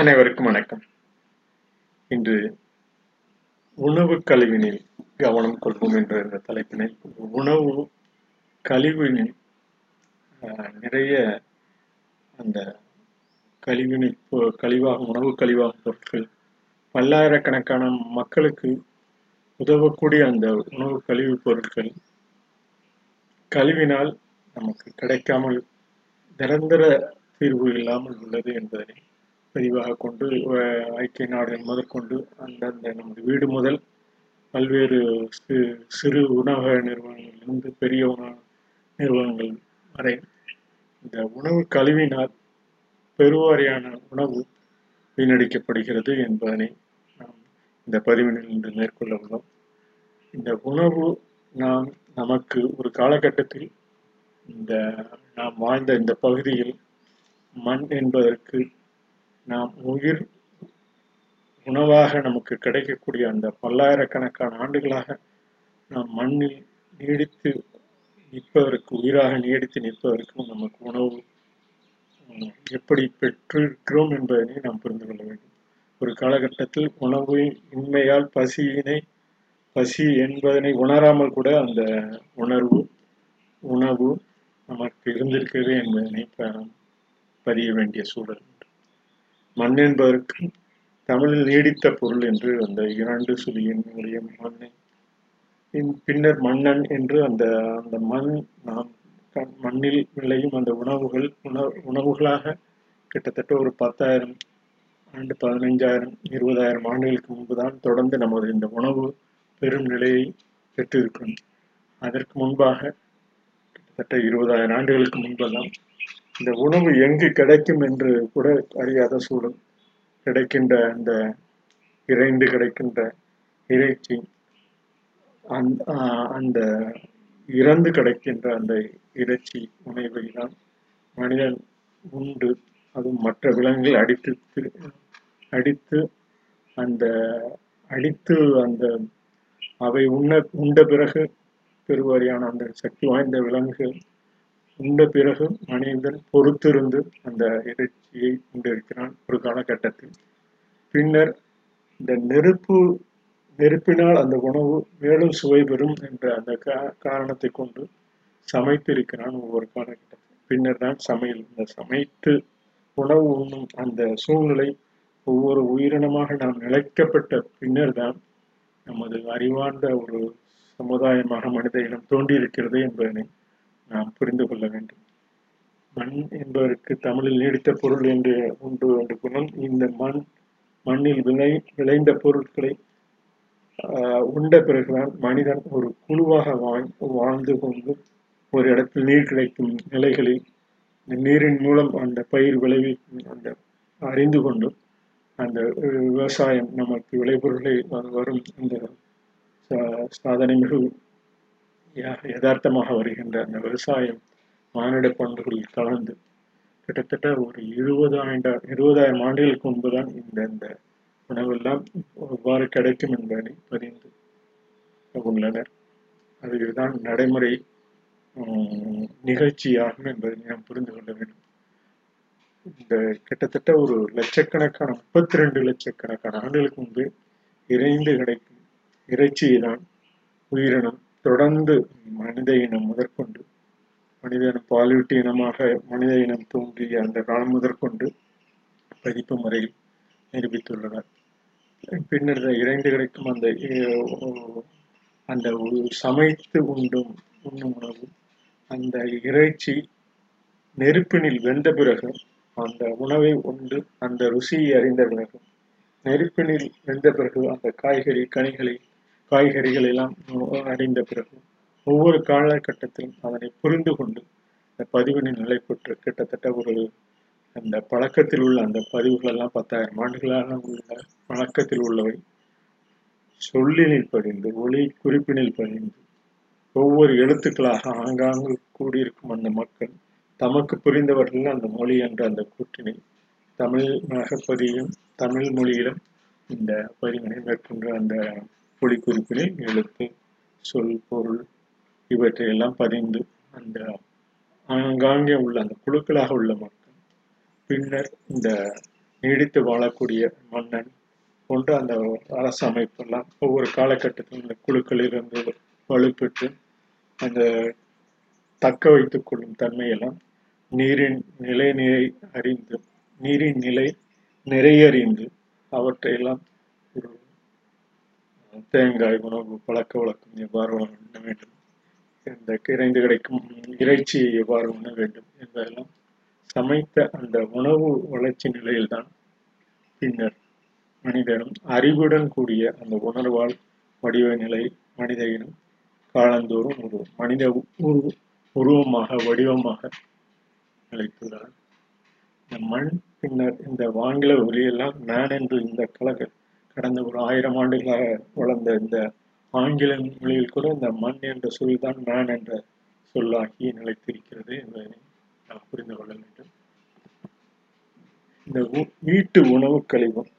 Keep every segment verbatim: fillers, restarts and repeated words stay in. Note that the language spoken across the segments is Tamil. அனைவருக்கும் வணக்கம். இன்று உணவு கழிவினில் கவனம் கொள்வோம் என்ற தலைப்பினை உணவு கழிவினில் நிறைய அந்த கழிவினை கழிவாக உணவு கழிவாக பொருட்கள் பல்லாயிரக்கணக்கான மக்களுக்கு உதவக்கூடிய அந்த உணவு கழிவுப் பொருட்கள் கழிவினால் நமக்கு கிடைக்காமல் நிரந்தர தீர்வு இல்லாமல் உள்ளது என்பதை பதிவாக கொண்டு ஐக்கிய நாடுகள் முதற்கொண்டு அந்தந்த நமது வீடு முதல் பல்வேறு சிறு உணவக நிறுவனங்களிலிருந்து பெரிய உணவு நிறுவனங்கள் வரை இந்த உணவு கழிவினால் பெருவாரியான உணவு வீணடிக்கப்படுகிறது என்பதனை நாம் இந்த பதிவினில் இன்று மேற்கொள்ள உள்ளோம். இந்த உணவு நாம் நமக்கு ஒரு காலகட்டத்தில் இந்த நாம் வாழ்ந்த இந்த பகுதியில் மண் என்பதற்கு நாம் உயிர் உணவாக நமக்கு கிடைக்கக்கூடிய அந்த பல்லாயிரக்கணக்கான ஆண்டுகளாக நாம் மண்ணில் நீடித்து நிற்பதற்கு உயிராக நீடித்து நிற்பதற்கும் நமக்கு உணவு எப்படி பெற்றிருக்கிறோம் என்பதனை நாம் புரிந்து கொள்ள வேண்டும். ஒரு காலகட்டத்தில் உணவு இன்மையால் பசியினை பசி என்பதனை உணராமல் கூட அந்த உணர்வு உணவு நமக்கு இருந்திருக்கிறது என்பதனை பதிய வேண்டிய சூழல். மண் என்பதற்கு தமிழில் நீடித்த பொருள் என்று அந்த இரண்டு சுழியின் உடைய மண்ணை பின்னர் மன்னன் என்று அந்த அந்த மண் நாம் மண்ணில் விளையும் அந்த உணவுகள் உணவுகளாக கிட்டத்தட்ட ஒரு பத்தாயிரம் ஆண்டு பதினைஞ்சாயிரம் இருபதாயிரம் ஆண்டுகளுக்கு முன்புதான் தொடர்ந்து நமது இந்த உணவு பெரும் நிலையை பெற்றிருக்கிறோம். அதற்கு முன்பாக கிட்டத்தட்ட இருபதாயிரம் ஆண்டுகளுக்கு முன்பெல்லாம் இந்த உணவு எங்கு கிடைக்கும் என்று கூட அறியாத சூழல். கிடைக்கின்ற அந்த இறைந்து கிடைக்கின்ற இறைச்சி அந்த இறந்து கிடைக்கின்ற அந்த இறைச்சி உணவை தான் மனிதன் உண்டு. அதுவும் மற்ற விலங்குகள் அடித்து அடித்து அந்த அடித்து அந்த அவை உண்ண உண்ட பிறகு பெருவாரியான அந்த சக்தி வாய்ந்த விலங்குகள் உண்ட பிறகு மனிதன் பொறுத்திருந்து அந்த இறைச்சியை கொண்டிருக்கிறான் ஒரு காலகட்டத்தில். பின்னர் இந்த நெருப்பு நெருப்பினால் அந்த உணவு மேலும் சுவை பெறும் என்ற அந்த காரணத்தை கொண்டு சமைத்திருக்கிறான் ஒவ்வொரு காலகட்டத்தில். பின்னர் தான் சமையல் இந்த சமைத்து உணவு உண்ணும் அந்த சூழ்நிலை ஒவ்வொரு உயிரினமாக நாம் நிலைக்கப்பட்ட பின்னர் தான் நமது அறிவார்ந்த ஒரு சமுதாயமாக மனித இனம் தோன்றியிருக்கிறது என்பதனை நாம் புரிந்து கொள்ள வேண்டும். மண் என்பதற்கு தமிழில் நீடித்த பொருள் என்று உண்டு என்று பொருள். இந்த மண் மண்ணில் விளை விளைந்த பொருட்களை உண்ட பிறகுதான் மனிதன் ஒரு குழுவாக வாழ்ந்து கொண்டு ஒரு இடத்தில் நீர் கிடைக்கும் நிலைகளில் நீரின் மூலம் அந்த பயிர் விளைவி அந்த அறிந்து கொண்டு அந்த விவசாயம் நமக்கு விளைபொருளை வரும் அந்த சாதனை மிகு யதார்த்தமாக வருகின்ற அந்த விவசாயம் மானிட பண்புகளில் கலந்து கிட்டத்தட்ட ஒரு இருபது ஆண்டா இருபதாயிரம் ஆண்டுகளுக்கு முன்புதான் இந்த இந்த உணவெல்லாம் எவ்வாறு கிடைக்கும் என்பதை பதிந்து உள்ளனர். அது இதுதான் நடைமுறை நிகழ்ச்சியாகும் என்பதை நாம் புரிந்து கொள்ள வேண்டும். இந்த கிட்டத்தட்ட ஒரு லட்சக்கணக்கான முப்பத்தி ரெண்டு லட்சக்கணக்கான ஆண்டுகளுக்கு முன்பு இறைந்து கிடைக்கும் இறைச்சியை தான் உயிரினம் தொடர்ந்து மனித இனம் முதற்கொண்டு மனித இனம் பாலூட்டி இனமாக மனித இனம் தோன்றிய அந்த காலம் முதற்கொண்டு பதிப்பு முறையில் நிரூபித்துள்ளனர். பின்னர் இறைந்து கிடைக்கும் அந்த அந்த சமைத்து உண்டும் உண்ணும் உணவு அந்த இறைச்சி நெருப்பினில் வெந்த பிறகு அந்த உணவை உண்டு அந்த ருசியை அறிந்த பிறகு நெருப்பினில் வெந்த பிறகு அந்த காய்கறி கனிகளை காய்கறிகள் எல்லாம் அறிந்த பிறகு ஒவ்வொரு காலகட்டத்திலும் அதனை புரிந்து கொண்டு இந்த பதிவினின் நிலை பெற்று கிட்டத்தட்ட ஒரு அந்த பழக்கத்தில் உள்ள அந்த பதிவுகள் எல்லாம் பத்தாயிரம் ஆண்டுகளாக உள்ள பழக்கத்தில் உள்ளவை சொல்லினில் பதிந்து ஒளி குறிப்பினில் பதிந்து ஒவ்வொரு எழுத்துக்களாக ஆங்காங்கு கூடியிருக்கும் அந்த மக்கள் தமக்கு புரிந்தவர்கள் அந்த மொழி என்ற அந்த கூற்றினை தமிழ் மகப்பதியும் தமிழ் மொழியிலும் இந்த பதிவினை மேற்கொண்டு அந்த ஒளி குறிப்பினில் எழுத்து சொல் பொருள் இவற்றையெல்லாம் பதிந்து அந்த ஆங்காங்கே உள்ள அந்த குழுக்களாக உள்ள மக்கள் பின்னர் இந்த நீடித்து வாழக்கூடிய மன்னன் போன்ற அந்த அரசு அமைப்பெல்லாம் ஒவ்வொரு காலகட்டத்திலும் இந்த குழுக்களிலிருந்து வலுப்பெற்று அந்த தக்க வைத்துக் கொள்ளும் தன்மையெல்லாம் நீரின் நிலை நிறை அறிந்து நீரின் நிலை நிறையறிந்து அவற்றையெல்லாம் ஒரு தேங்காய் உணவு பழக்க வழக்கம் எவ்வாறு உண்ண வேண்டும், இந்த இறைந்து கிடைக்கும் இறைச்சியை எவ்வாறு உண்ண வேண்டும் என்பதெல்லாம் சமைத்த அந்த உணவு வளர்ச்சி நிலையில்தான் பின்னர் மனிதனும் அறிவுடன் கூடிய அந்த உணர்வால் வடிவ நிலை மனித இனம் காலந்தோறும் ஒரு மனித உரு உருவமாக வடிவமாக நிலைத்துள்ளார். இந்த மண் பின்னர் இந்த வாங்கில ஒலியெல்லாம் நான் என்று இந்த கலக கடந்த ஒரு ஆயிரம் ஆண்டுகளாக வளர்ந்த இந்த ஆங்கில மொழியில் கூட இந்த மண் என்ற சொல்தான் நான் என்ற சொல்லாகி நிலைத்திருக்கிறது என்பதை நாம் புரிந்து கொள்ள வேண்டும். இந்த வீட்டு உணவு கழிவும்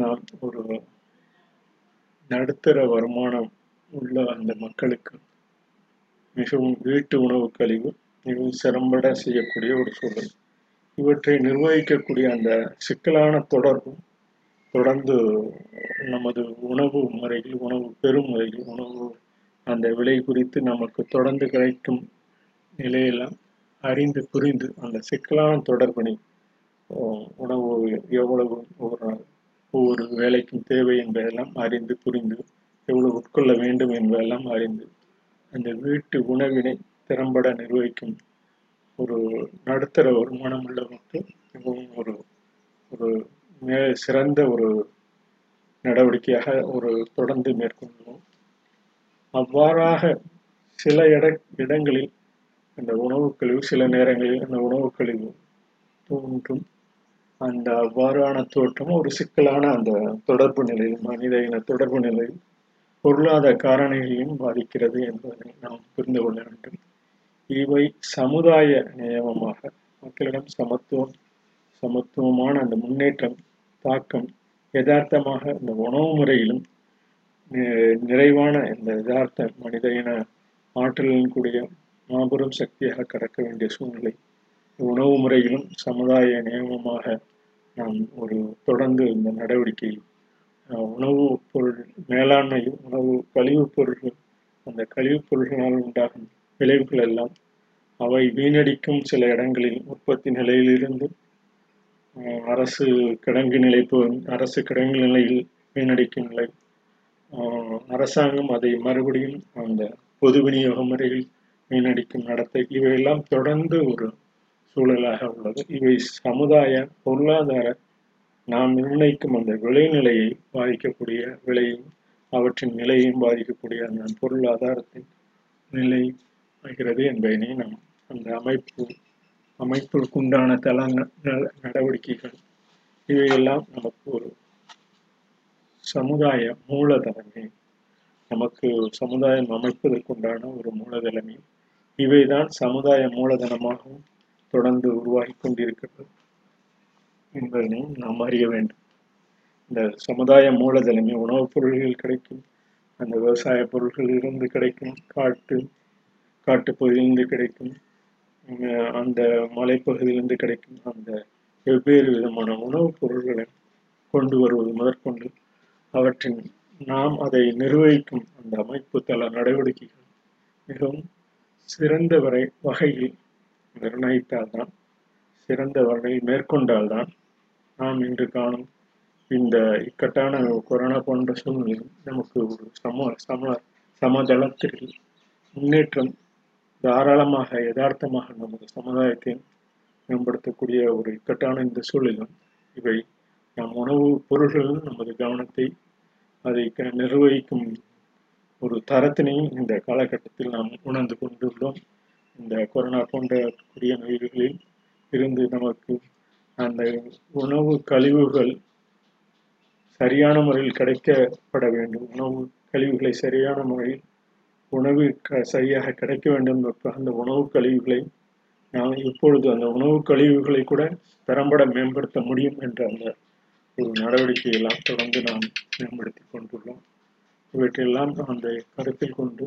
நாம் ஒரு நடுத்தர வருமானம் உள்ள அந்த மக்களுக்கு மிகவும் வீட்டு உணவு கழிவு மிகவும் சிரம்பட செய்யக்கூடிய ஒரு சூழல். இவற்றை நிர்வகிக்கக்கூடிய அந்த சிக்கலான தொடர்பும் தொடர்ந்து நமது உணவு முறையில் உணவு பெறும் முறையில் உணவு அந்த விலை குறித்து நமக்கு தொடர்ந்து கிடைக்கும் நிலையெல்லாம் அறிந்து புரிந்து அந்த சிக்கலான தொடர்பினை உணவு எவ்வளவு ஒரு ஒவ்வொரு வேலைக்கும் தேவை என்பதெல்லாம் அறிந்து புரிந்து எவ்வளவு உட்கொள்ள வேண்டும் என்பதெல்லாம் அறிந்து அந்த வீட்டு உணவினை திறம்பட நிர்வகிக்கும் ஒரு நடுத்தர வருமானம் உள்ளவருக்கு மிகவும் ஒரு ஒரு மே சிறந்த ஒரு நடவடிக்கையாக ஒரு தொடர்ந்து மேற்கொள்கிறோம். அவ்வாறாக சில இட இடங்களில் அந்த உணவு கழிவு சில நேரங்களில் அந்த உணவு கழிவு தோன்றும் அந்த அவ்வாறான தோற்றமும் ஒரு சிக்கலான அந்த தொடர்பு நிலையில் மனித இன தொடர்பு நிலையில் பொருளாதார காரணிகளையும் பாதிக்கிறது என்பதை நாம் புரிந்து கொள்ள வேண்டும். இவை சமுதாய நியமமாக மக்களிடம் சமத்துவம் சமத்துவமான அந்த முன்னேற்றம் தாக்கம் யதார்த்தமாக இந்த உணவு முறையிலும் நிறைவான இந்த யதார்த்த மனித இன ஆற்றலின் கூடிய மாபெரும் சக்தியாக கடக்க வேண்டிய சூழ்நிலை உணவு முறையிலும் சமுதாய நியமமாக நாம் ஒரு தொடர்ந்து இந்த நடவடிக்கையில் உணவு பொருள் மேலாண்மையும் உணவு கழிவுப் பொருள்கள் அந்த கழிவுப் பொருள்களால் உண்டாகும் விளைவுகள் எல்லாம் அவை வீணடிக்கும் சில இடங்களில் உற்பத்தி நிலையிலிருந்து அரசு கிடங்கு நிலை அரசு கிடங்கு நிலையில் வீணடிக்கும் நிலை அரசாங்கம் அதை மறுபடியும் அந்த பொது விநியோக முறையில் வீணடிக்கும் நடத்தை இவையெல்லாம் தொடர்ந்து ஒரு சூழலாக உள்ளது. இவை சமுதாய பொருளாதார நாம் நிர்ணயிக்கும் அந்த விளைநிலையை பாதிக்கக்கூடிய விலையும் அவற்றின் நிலையையும் பாதிக்கக்கூடிய அந்த பொருளாதாரத்தின் நிலை ஆகிறது என்பதனை நாம் அந்த அமைப்பு அமைப்பிற்குண்டான தள நடவடிக்கைகள் இவையெல்லாம் நமக்கு ஒரு சமுதாய மூலதனமே நமக்கு சமுதாயம் அமைப்பதற்குண்டான ஒரு மூலதனமே இவைதான் சமுதாய மூலதனமாகவும் தொடர்ந்து உருவாகி கொண்டிருக்கிறது என்பதனையும் நாம் அறிய வேண்டும். இந்த சமுதாய மூலதனமே உணவுப் பொருள்கள் கிடைக்கும் அந்த விவசாய பொருள்களிலிருந்து கிடைக்கும் காட்டு காட்டுப்பகுதியிலிருந்து கிடைக்கும் அந்த மலைப்பகுதியிலிருந்து கிடைக்கும் அந்த வெவ்வேறு விதமான உணவுப் பொருள்களை கொண்டு வருவது முதற்கொண்டு அவற்றின் நாம் அதை நிர்வகிக்கும் அந்த அமைப்பு தள நடவடிக்கைகள் மிகவும் சிறந்த வரை வகையில் நிர்ணயித்தால்தான் சிறந்த வகையில் மேற்கொண்டால்தான் நாம் இன்று காணும் இந்த இக்கட்டான கொரோனா போன்ற சூழ்நிலையில் நமக்கு ஒரு சம சம சமதளத்தில் முன்னேற்றம் தாராளமாக யதார்த்தமாக நமது சமுதாயத்தை மேம்படுத்தக்கூடிய ஒரு இக்கட்டான இந்த சூழலிலும் இவை நம் உணவு பொருள்களிலும் நமது கவனத்தை அதை நிர்வகிக்கும் ஒரு தரத்தினையும் இந்த காலகட்டத்தில் நாம் உணர்ந்து கொண்டுள்ளோம். இந்த கொரோனா போன்ற கூடிய நோய்களில் இருந்து நமக்கு அந்த உணவு கழிவுகள் சரியான முறையில் கிடைக்கப்பட வேண்டும். உணவு கழிவுகளை சரியான முறையில் உணவு க சரியாக கிடைக்க வேண்டும். அந்த உணவு கழிவுகளை நாம் இப்பொழுது அந்த உணவு கழிவுகளை கூட தரம்பட மேம்படுத்த முடியும் என்ற அந்த ஒரு நடவடிக்கையெல்லாம் தொடர்ந்து நாம் மேம்படுத்தி கொண்டுள்ளோம். இவற்றையெல்லாம் அந்த கருத்தில் கொண்டு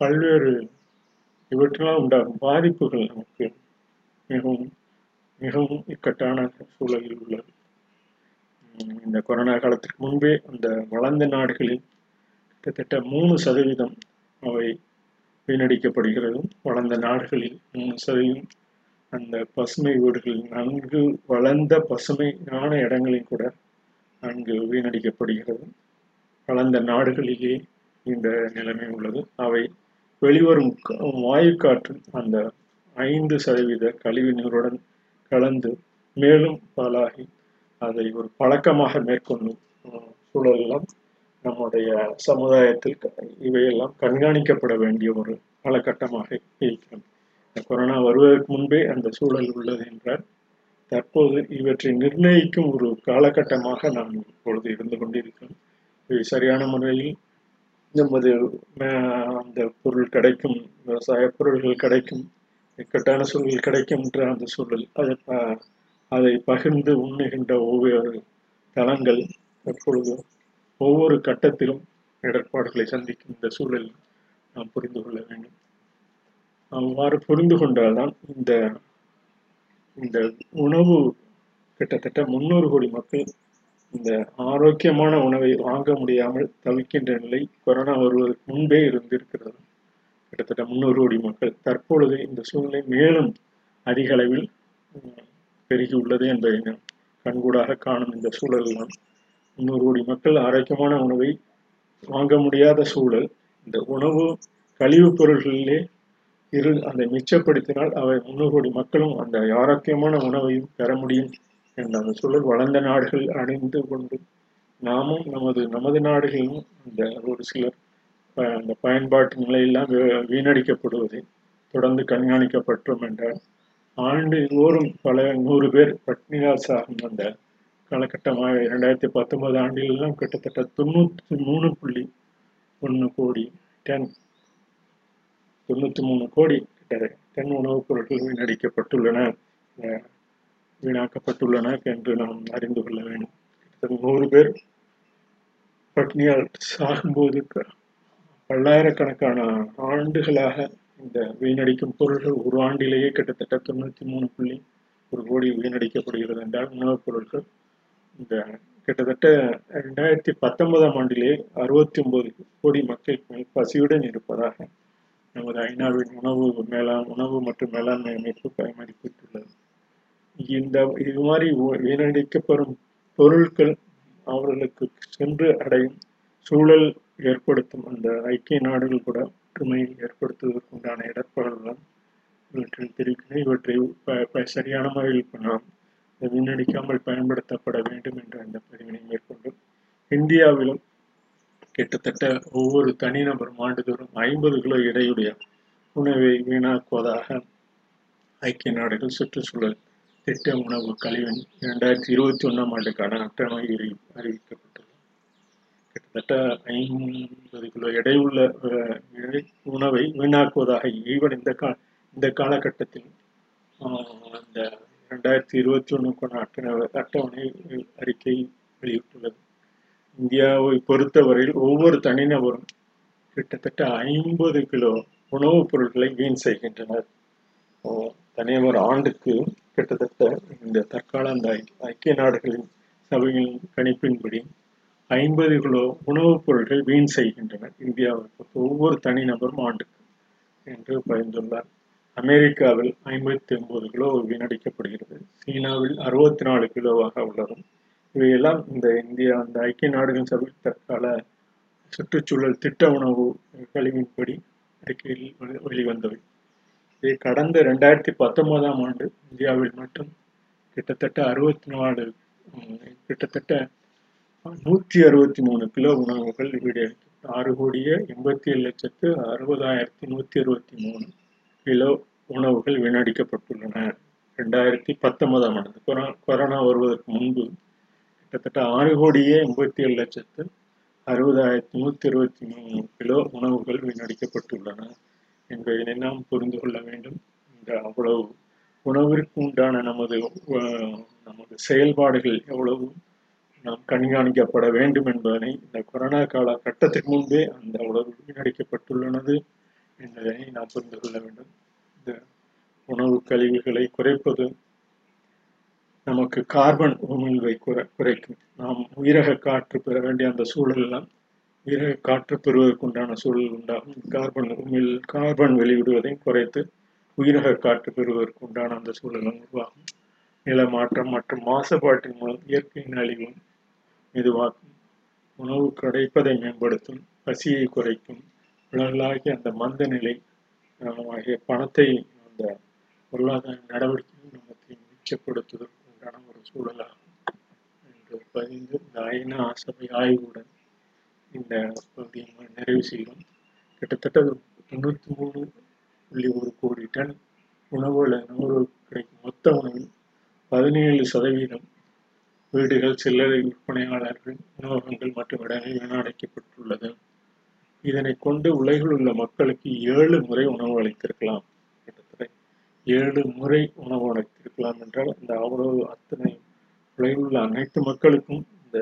பல்வேறு இவற்றெல்லாம் உண்டாகும் பாதிப்புகள் நமக்கு மிகவும் மிகவும் இக்கட்டான சூழலில் உள்ளது. இந்த கொரோனா காலத்திற்கு முன்பே அந்த வளர்ந்த நாடுகளில் கிட்டத்தட்ட மூணு சதவீதம் அவை வீணடிக்கப்படுகிறதும், வளர்ந்த நாடுகளில் மூணு சதவீதம் அந்த பசுமை வீடுகளில் நன்கு வளர்ந்த பசுமையான இடங்களில் கூட நன்கு வீணடிக்கப்படுகிறது. வளர்ந்த நாடுகளிலே இந்த நிலைமை உள்ளது. அவை வெளிவரும் வாயுக்காற்று அந்த ஐந்து சதவீத கழிவு நீருடன் கலந்து மேலும் பாலாகி அதை ஒரு பழக்கமாக மேற்கொள்ளும் சூழலெல்லாம் நம்முடைய சமுதாயத்தில் இவையெல்லாம் கண்காணிக்கப்பட வேண்டிய ஒரு காலகட்டமாக இருக்கிறது. கொரோனா வருவதற்கு முன்பே அந்த சூழல் உள்ளது என்றால் தற்போது இவற்றை நிர்ணயிக்கும் ஒரு காலகட்டமாக நாம் இப்பொழுது இருந்து கொண்டிருக்கிறோம். இவை சரியான முறையில் நமது அந்த பொருள் கிடைக்கும், விவசாய பொருள்கள் கிடைக்கும், இக்கட்டான சூழல் கிடைக்கும் என்ற அந்த சூழல் அதை அதை பகிர்ந்து உண்ணுகின்ற ஒவ்வொரு தளங்கள் தற்பொழுது ஒவ்வொரு கட்டத்திலும் இடர்பாடுகளை சந்திக்கும் இந்த சூழல் நாம் புரிந்து கொள்ள வேண்டும். அவ்வாறு புரிந்து கொண்டால்தான் இந்த இந்த உணவு கிட்டத்தட்ட முன்னூறு கோடி மக்கள் இந்த ஆரோக்கியமான உணவை வாங்க முடியாமல் தவிக்கின்ற நிலை கொரோனா வருவதற்கு முன்பே இருந்திருக்கிறது. கிட்டத்தட்ட முன்னூறு கோடி மக்கள் தற்பொழுது இந்த சூழ்நிலை மேலும் அதிக அளவில் பெருகி உள்ளது என்பதை நாம் கண்கூடாக காணும். இந்த சூழலெல்லாம் முன்னூறு கோடி மக்கள் ஆரோக்கியமான உணவை வாங்க முடியாத சூழல். இந்த உணவு கழிவுப் பொருள்களிலே இரு அதை மிச்சப்படுத்தினால் அவை முன்னூறு கோடி மக்களும் அந்த ஆரோக்கியமான உணவையும் பெற முடியும் என்ற அந்த சூழல் வளர்ந்த நாடுகள் அடைந்து கொண்டு நாமும் நமது நமது நாடுகளிலும் அந்த ஒரு சிலர் அந்த பயன்பாட்டு நிலையெல்லாம் வீணடிக்கப்படுவதை தொடர்ந்து கண்காணிக்கப்பட்டோம் என்றால் ஆண்டு தோறும் பல நூறு பேர் பட்டினியால் சாகும் அந்த காலகட்டமாக இரண்டாயிரத்தி பத்தொன்பது ஆண்டிலெல்லாம் கிட்டத்தட்ட தொண்ணூற்றி மூணு புள்ளி ஒன்று கோடி டன் தொண்ணூற்றி மூணு கோடி டன் உணவுப் பொருட்கள் வீணடிக்கப்பட்டுள்ளன வீணாக்கப்பட்டுள்ளன என்று நாம் அறிந்து கொள்ள வேண்டும். நூறு பேர் பட்டினியால் சாகும்போது பல்லாயிரக்கணக்கான ஆண்டுகளாக இந்த வீணடிக்கும் பொருட்கள் ஒரு ஆண்டிலேயே கிட்டத்தட்ட தொண்ணூற்றி மூணு புள்ளி ஒரு கோடி வீணடிக்கப்படுகிறது என்றால் உணவுப் பொருட்கள் இந்த கிட்டத்தட்ட ரெண்டாயிரத்தி பத்தொன்பதாம் ஆண்டிலேயே அறுபத்தி ஒன்பது கோடி மக்கள் மேல் பசியுடன் இருப்பதாக நமது ஐநாவின் உணவு மேலா உணவு மற்றும் மேலாண்மை அமைப்பு மதிப்பிட்டுள்ளது. இந்த இது மாதிரி வீணடிக்கப்படும் பொருட்கள் அவர்களுக்கு சென்று அடையும் சூழல் ஏற்படுத்தும் அந்த ஐக்கிய நாடுகள் கூட ஒற்றுமையை ஏற்படுத்துவதற்குண்டான இடர்பாடுகள் இவற்றில் தெரிவிக்கின்றன. இவற்றை ப சரியான முறையில் நாம் வீணடிக்காமல் பயன்படுத்தப்பட வேண்டும் என்ற அந்த பதிவினை மேற்கொண்டு இந்தியாவிலும் கிட்டத்தட்ட ஒவ்வொரு தனிநபரும் ஆண்டுதோறும் ஐம்பது கிலோ எடையுடைய உணவை வீணாக்குவதாக ஐக்கிய நாடுகள் சுற்றுச்சூழல் திட்ட உணவு கழிவின் இரண்டாயிரத்தி இருபத்தி ஒன்றாம் ஆண்டுக்கான அட்டவணை அறிவிக்கப்பட்டது. கிட்டத்தட்ட ஐம்பது கிலோ எடையுள்ள உணவை வீணாக்குவதாக ஈவன் இந்த கா இந்த காலகட்டத்தில் அந்த இரண்டாயிரத்தி இருபத்தி ஒன்றுக்கான அட்டவணை அட்டவணை அறிக்கை வெளியிட்டுள்ளது. இந்தியாவை பொறுத்தவரையில் ஒவ்வொரு தனிநபரும் கிட்டத்தட்ட ஐம்பது கிலோ உணவுப் பொருட்களை வீண் செய்கின்றனர். தனிநபர் ஆண்டுக்கு கிட்டத்தட்ட இந்த தற்கால அந்த ஐக்கிய நாடுகளின் சபையின் கணிப்பின்படி ஐம்பது கிலோ உணவுப் பொருட்கள் வீண் செய்கின்றனர் இந்தியாவை பொறுத்த ஒவ்வொரு தனிநபரும் ஆண்டுக்கு என்று பகிர்ந்துள்ளார். அமெரிக்காவில் ஐம்பத்தி ஒன்பது கிலோ வீணடிக்கப்படுகிறது, சீனாவில் அறுபத்தி நாலு கிலோவாக உள்ளது. இவையெல்லாம் இந்த இந்தியா அந்த ஐக்கிய நாடுகள் சபை தற்கால சுற்றுச்சூழல் திட்ட உணவு கழிவின்படி அறிக்கையில் வெளிவந்தவை. இதை கடந்த ரெண்டாயிரத்தி பத்தொன்பதாம் ஆண்டு இந்தியாவில் மட்டும் கிட்டத்தட்ட அறுபத்தி நாலு கிட்டத்தட்ட நூற்றி அறுபத்தி மூணு கிலோ உணவுகள் வீடு ஆறு கோடியே எண்பத்தி ஏழு லட்சத்து அறுபதாயிரத்தி நூற்றி அறுபத்தி மூணு கிலோ உணவுகள் வீணடிக்கப்பட்டுள்ளன ரெண்டாயிரத்தி பத்தொன்பதாம் ஆண்டு. கொரோ கொரோனா வருவதற்கு முன்பு கிட்டத்தட்ட ஆறு கோடியே எண்பத்தி ஏழு லட்சத்து அறுபதாயிரத்தி நூற்றி இருபத்தி மூணு கிலோ உணவுகள் வீணடிக்கப்பட்டுள்ளன என்பதை நாம் புரிந்து கொள்ள வேண்டும். இந்த அவ்வளவு உணவிற்கு உண்டான நமது நமது செயல்பாடுகள் எவ்வளவு நாம் கண்காணிக்கப்பட வேண்டும் என்பதனை இந்த கொரோனா கால கட்டத்திற்கு முன்பே அந்த உணவு வீணடிக்கப்பட்டுள்ளனது என்பதனை நாம் புரிந்து கொள்ள வேண்டும். இந்த உணவு கழிவுகளை குறைப்பது நமக்கு கார்பன் உமிழ்வை குறை குறைக்கும் நாம் உயிரக காற்று பெற வேண்டிய அந்த சூழலெல்லாம் உயிரக காற்று பெறுவதற்குண்டான சூழல் உண்டாகும். கார்பன் உமிழ் கார்பன் வெளியிடுவதையும் குறைத்து உயிரக காற்று பெறுவதற்குண்டான அந்த சூழலும் உருவாகும். நில மாற்றம் மற்றும் மாசுபாட்டின் மூலம் இயற்கையின் அழிவும் மெதுவாக்கும். உணவு கிடைப்பதை மேம்படுத்தும், பசியை குறைக்கும், உடலாகிய அந்த மந்த நிலை ஆகிய பணத்தை அந்த பொருளாதார நடவடிக்கையை நமக்கு மிச்சப்படுத்துவதற்கு உண்டான ஒரு சூழலாகும் என்று பதிந்து இந்த ஐநா சபை ஆய்வுடன் இந்த பகுதியை நிறைவு செய்யும். கிட்டத்தட்ட தொண்ணூற்றி மூணு புள்ளி ஒரு கோடி டன் உணவுகளை உணவுகளுக்கு கிடைக்கும் மொத்த உணவில் பதினேழு சதவீதம் வீடுகள், சில்லறை விற்பனையாளர்கள், உணவகங்கள் மற்றும் இடங்களில் வீணடைக்கப்பட்டுள்ளது. இதனை கொண்டு உலகில் உள்ள மக்களுக்கு ஏழு முறை உணவு அளித்திருக்கலாம் ஏழு முறை உணவு அளித்திருக்கலாம் என்றால் இந்த அவ்வளவு அத்தனை உலகில் உள்ள அனைத்து மக்களுக்கும் இந்த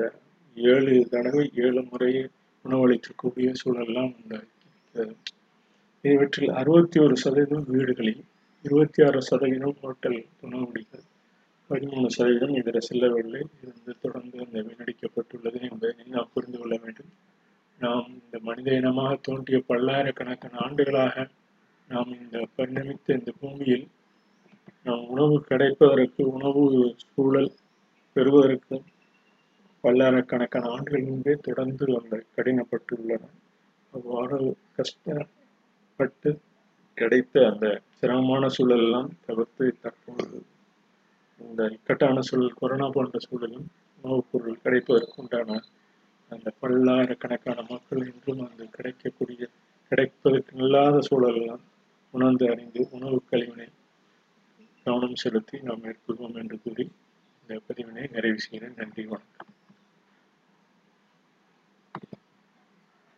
ஏழு தடவை ஏழு முறையை உணவு அளிக்கக்கூடிய சூழலாம் உண்டாகிறது. இவற்றில் அறுபத்தி ஒரு சதவீதம் வீடுகளில், இருபத்தி ஆறு சதவீதம் ஹோட்டல் உணவடிகள், பதிமூணு சதவீதம் இதர செல்லவில்லை இருந்து தொடர்ந்து அந்த வீணடிக்கப்பட்டுள்ளது என்பதை நாம் புரிந்து கொள்ள வேண்டும். நாம் இந்த மனித இனமாக தோன்றிய பல்லாயிரக்கணக்கான ஆண்டுகளாக நாம் இந்த பரிணமித்த இந்த பூமியில் நாம் உணவு கிடைப்பதற்கு, உணவு சூழல் பெறுவதற்கு பல்லாயிரக்கணக்கான ஆண்டுகள் முன்பே தொடர்ந்து அந்த கடினப்பட்டுள்ளன. அவ்வாறு கஷ்டப்பட்டு கிடைத்த அந்த சிரமமான சூழலெல்லாம் தவிர்த்து தற்போது இந்த இக்கட்டான சூழல், கொரோனா போன்ற சூழலும் உணவுப் பொருள் கிடைப்பதற்கு உண்டான அந்த பல்லாயிரக்கணக்கான மக்கள் என்றும் அந்த கிடைக்கக்கூடிய கிடைப்பதற்கு இல்லாத சூழலெல்லாம் உணர்ந்து அறிந்து உணவு கழிவினை கவனம் செலுத்தி நாம் மேற்கொள்வோம் என்று கூறி இந்த பதிவினை நிறைவு செய்கிறேன். நன்றி, வணக்கம்.